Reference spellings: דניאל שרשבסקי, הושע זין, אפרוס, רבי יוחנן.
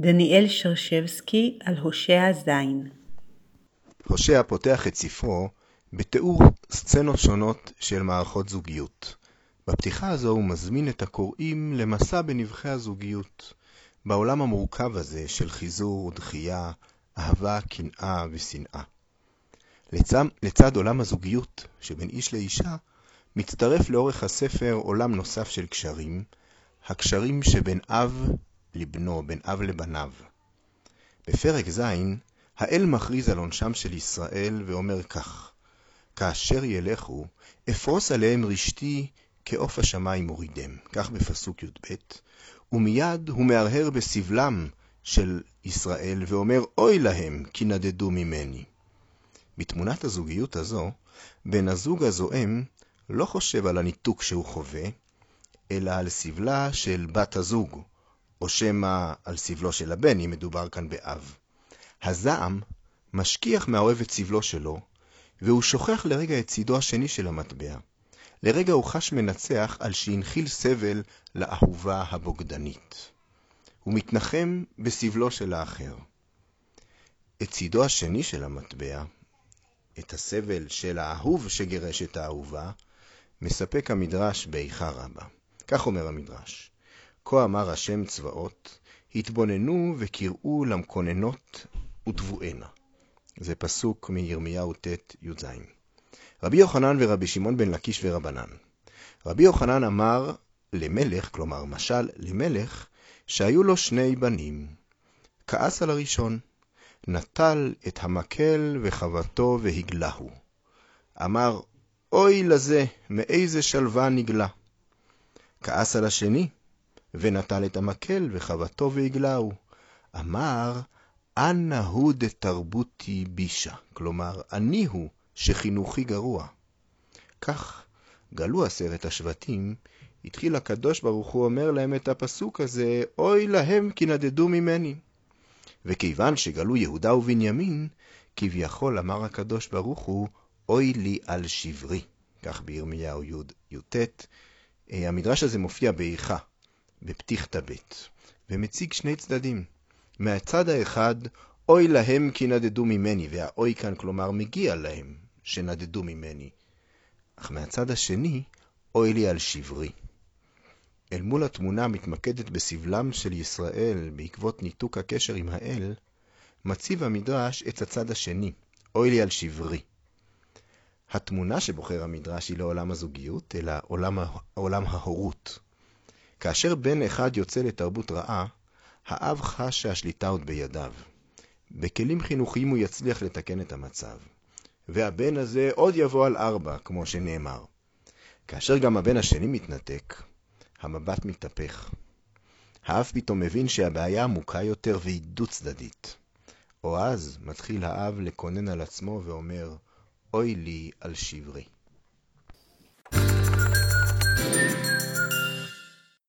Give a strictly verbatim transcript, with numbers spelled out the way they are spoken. דניאל שרשבסקי על הושע זין. הושע פותח את ספרו בתיאור סצנות שונות של מערכות זוגיות. בפתיחה הזו הוא מזמין את הקוראים למסע בנבחי הזוגיות. בעולם המורכב הזה של חיזור ודחייה, אהבה, קנאה ושנאה. לצד, לצד עולם הזוגיות שבין איש לאישה, מצטרף לאורך הספר עולם נוסף של קשרים, הקשרים שבין אב לבנו, בין אב לבניו. בפרק זין, האל מכריז על עונשם של ישראל ואומר כך: כאשר ילכו, אפרוס עליהם רשתי כעוף השמיים מורידם. כך בפסוק י"ב, ומיד הוא מהרהר בסבלם של ישראל ואומר, אוי להם כי נדדו ממני. בתמונת הזוגיות הזו, בן הזוג הזוהם לא חושב על הניתוק שהוא חווה, אלא על סבלה של בת הזוג, או שמה על סבלו של הבן, אם מדובר כאן באב. הזעם משכיח מהאוהב את סבלו שלו, והוא שוכח לרגע את צידו השני של המטבע. לרגע הוא חש מנצח על שהנחיל סבל לאהובה הבוגדנית. הוא מתנחם בסבלו של האחר. את צידו השני של המטבע, את הסבל של האהוב שגרש את האהובה, מספק המדרש באיכה רבה. כך אומר המדרש: כה אמר השם צבאות, התבוננו וקראו למקוננות ותבואנה. זה פסוק מירמיהו ת' י"ז. רבי יוחנן ורבי שמעון בן לקיש ורבנן. רבי יוחנן אמר למלך, כלומר משל למלך, שהיו לו שני בנים. כעס על הראשון, נטל את המקל וחבטו והגלהו. אמר, אוי לזה, מאיזה שלווה נגלה. כעס על השני, ונטל את המקל וחבטו והגלהו. אמר, אנא הוא דתרבותי בישה. כלומר, אני הוא שחינוכי גרוע. כך גלו עשרת השבטים, התחיל הקדוש ברוך הוא אומר להם את הפסוק הזה, אוי להם כי נדדו ממני. וכיוון שגלו יהודה ובנימין, כביכול אמר הקדוש ברוך הוא, אוי לי על שברי. כך בירמיהו י"ט. המדרש הזה מופיע באיכה, בפתיחתא ב', ומציג שני צדדים. מהצד האחד, אוי להם כי נדדו ממני, והאוי כאן כלומר מגיע להם שנדדו ממני. אך מהצד השני, אוי לי על שברי. אל מול התמונה מתמקדת בסבלם של ישראל בעקבות ניתוק הקשר עם האל, מציב המדרש את הצד השני, אוי לי על שברי. התמונה שבוחר המדרש היא לא עולם הזוגיות, אלא עולם, עולם ההורות. כאשר בן אחד יוצא לתרבות רעה, האב חש שהשליטה עוד בידיו. בכלים חינוכיים הוא יצליח לתקן את המצב. והבן הזה עוד יבוא על ארבע, כמו שנאמר. כאשר גם הבן השני מתנתק, המבט מתהפך. האב פתאום מבין שהבעיה עמוקה יותר והיא דו צדדית. או אז מתחיל האב לקונן על עצמו ואומר, אוי לי על שברי.